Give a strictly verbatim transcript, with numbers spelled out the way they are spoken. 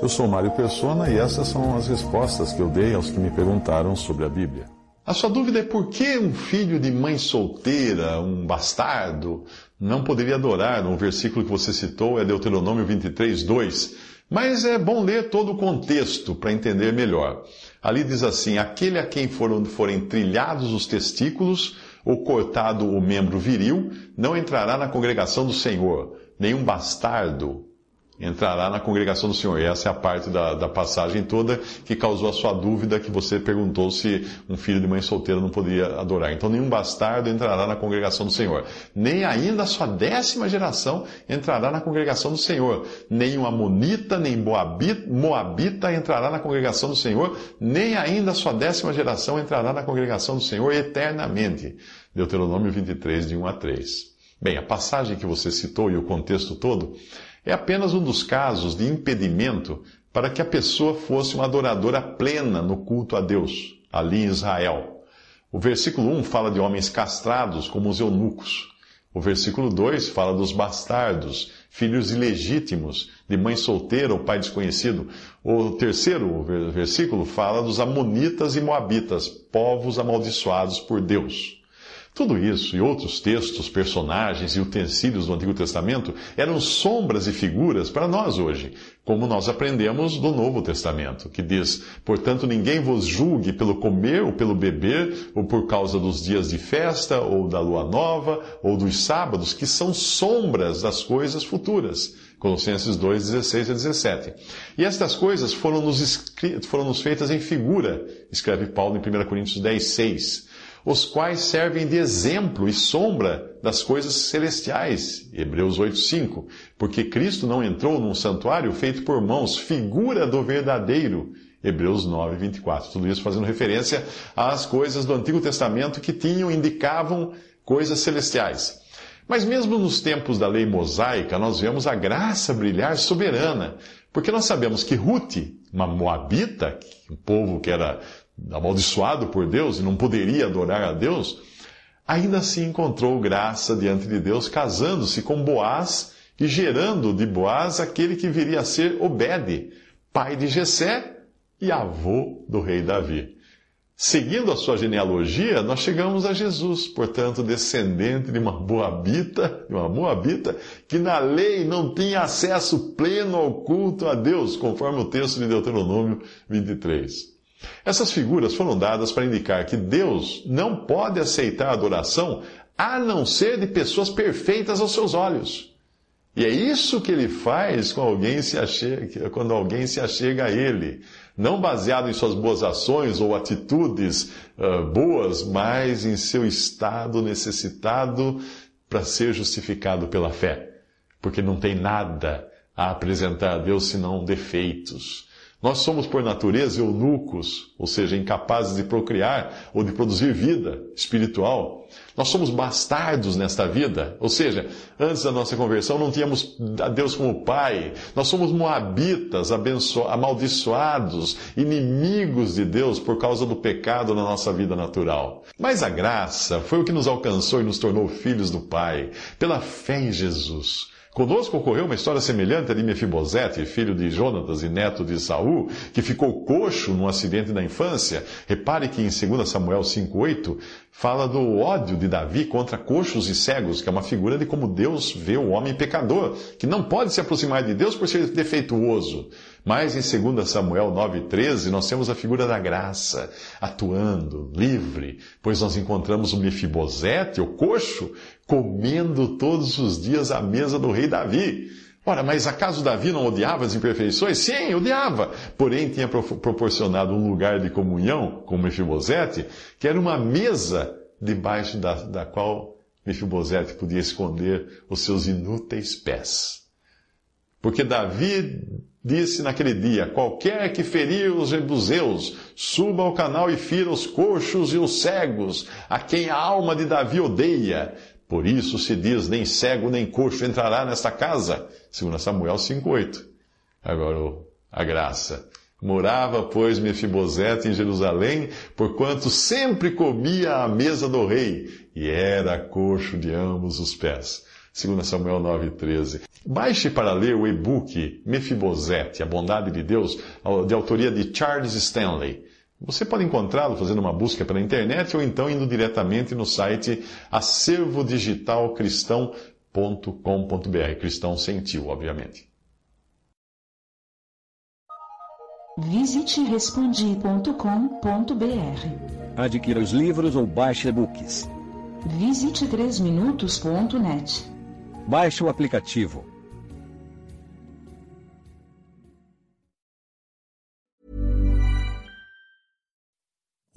Eu sou Mário Persona e essas são as respostas que eu dei aos que me perguntaram sobre a Bíblia. A sua dúvida é por que um filho de mãe solteira, um bastardo, não poderia adorar. Um versículo que você citou é Deuteronômio vinte e três, dois. Mas é bom ler todo o contexto para entender melhor. Ali diz assim: aquele a quem foram, forem trilhados os testículos ou cortado o membro viril, não entrará na congregação do Senhor, nenhum bastardo entrará na congregação do Senhor. E essa é a parte da, da passagem toda que causou a sua dúvida, que você perguntou se um filho de mãe solteira não poderia adorar. Então, nenhum bastardo entrará na congregação do Senhor. Nem ainda a sua décima geração entrará na congregação do Senhor. Nem um amonita, nem moabita, moabita entrará na congregação do Senhor. Nem ainda a sua décima geração entrará na congregação do Senhor eternamente. Deuteronômio vinte e três, de um a três. Bem, a passagem que você citou e o contexto todo é apenas um dos casos de impedimento para que a pessoa fosse uma adoradora plena no culto a Deus, ali em Israel. O versículo um fala de homens castrados, como os eunucos. O versículo dois fala dos bastardos, filhos ilegítimos, de mãe solteira ou pai desconhecido. O terceiro versículo fala dos amonitas e moabitas, povos amaldiçoados por Deus. Tudo isso e outros textos, personagens e utensílios do Antigo Testamento eram sombras e figuras para nós hoje, como nós aprendemos do Novo Testamento, que diz: portanto, ninguém vos julgue pelo comer ou pelo beber, ou por causa dos dias de festa, ou da lua nova, ou dos sábados, que são sombras das coisas futuras. Colossenses dois, dezesseis a dezessete. E estas coisas foram nos, escri... foram nos feitas em figura, escreve Paulo em primeira Coríntios dez, seis. Os quais servem de exemplo e sombra das coisas celestiais. Hebreus oito, cinco. Porque Cristo não entrou num santuário feito por mãos, figura do verdadeiro. Hebreus nove, vinte e quatro. Tudo isso fazendo referência às coisas do Antigo Testamento que tinham, indicavam coisas celestiais. Mas mesmo nos tempos da lei mosaica, nós vemos a graça brilhar soberana. Porque nós sabemos que Rute, uma moabita, um povo que era amaldiçoado por Deus e não poderia adorar a Deus, ainda assim encontrou graça diante de Deus, casando-se com Boaz e gerando de Boaz aquele que viria a ser Obede, pai de Jessé e avô do rei Davi. Seguindo a sua genealogia, nós chegamos a Jesus, portanto, descendente de uma moabita, de uma moabita que na lei não tinha acesso pleno ao culto a Deus, conforme o texto de Deuteronômio vinte e três. Essas figuras foram dadas para indicar que Deus não pode aceitar a adoração a não ser de pessoas perfeitas aos seus olhos. E é isso que ele faz quando alguém se achega, quando alguém se achega a ele, não baseado em suas boas ações ou atitudes uh, boas, mas em seu estado necessitado para ser justificado pela fé, porque não tem nada a apresentar a Deus senão defeitos. Nós somos, por natureza, eunucos, ou seja, incapazes de procriar ou de produzir vida espiritual. Nós somos bastardos nesta vida, ou seja, antes da nossa conversão não tínhamos a Deus como Pai. Nós somos moabitas, abenço... amaldiçoados, inimigos de Deus por causa do pecado na nossa vida natural. Mas a graça foi o que nos alcançou e nos tornou filhos do Pai, pela fé em Jesus. Conosco ocorreu uma história semelhante a de Mefibosete, filho de Jônatas e neto de Saul, que ficou coxo num acidente na infância. Repare que em dois Samuel cinco, oito, fala do ódio de Davi contra coxos e cegos, que é uma figura de como Deus vê o homem pecador, que não pode se aproximar de Deus por ser defeituoso. Mas em dois Samuel nove, treze, nós temos a figura da graça, atuando, livre, pois nós encontramos o Mefibosete, o coxo, comendo todos os dias à mesa do rei Davi. Ora, mas acaso Davi não odiava as imperfeições? Sim, odiava. Porém, tinha proporcionado um lugar de comunhão com Mefibosete, que era uma mesa debaixo da, da qual Mefibosete podia esconder os seus inúteis pés. Porque Davi disse naquele dia: qualquer que ferir os jebuseus, suba ao canal e fira os coxos e os cegos, a quem a alma de Davi odeia. Por isso se diz, nem cego nem coxo entrará nesta casa. Segundo Samuel cinco, oito. Agora, a graça. Morava, pois, Mefibosete em Jerusalém, porquanto sempre comia à mesa do rei, e era coxo de ambos os pés. Segundo Samuel nove, treze. Baixe para ler o e-book Mefibosete, a Bondade de Deus, de autoria de Charles Stanley. Você pode encontrá-lo fazendo uma busca pela internet ou então indo diretamente no site acervo digital cristão ponto com ponto br, cristão sem tio, obviamente. Visite respondi ponto com ponto br. Adquira os livros ou baixe e-books. Visite três minutos ponto net. Baixe o aplicativo.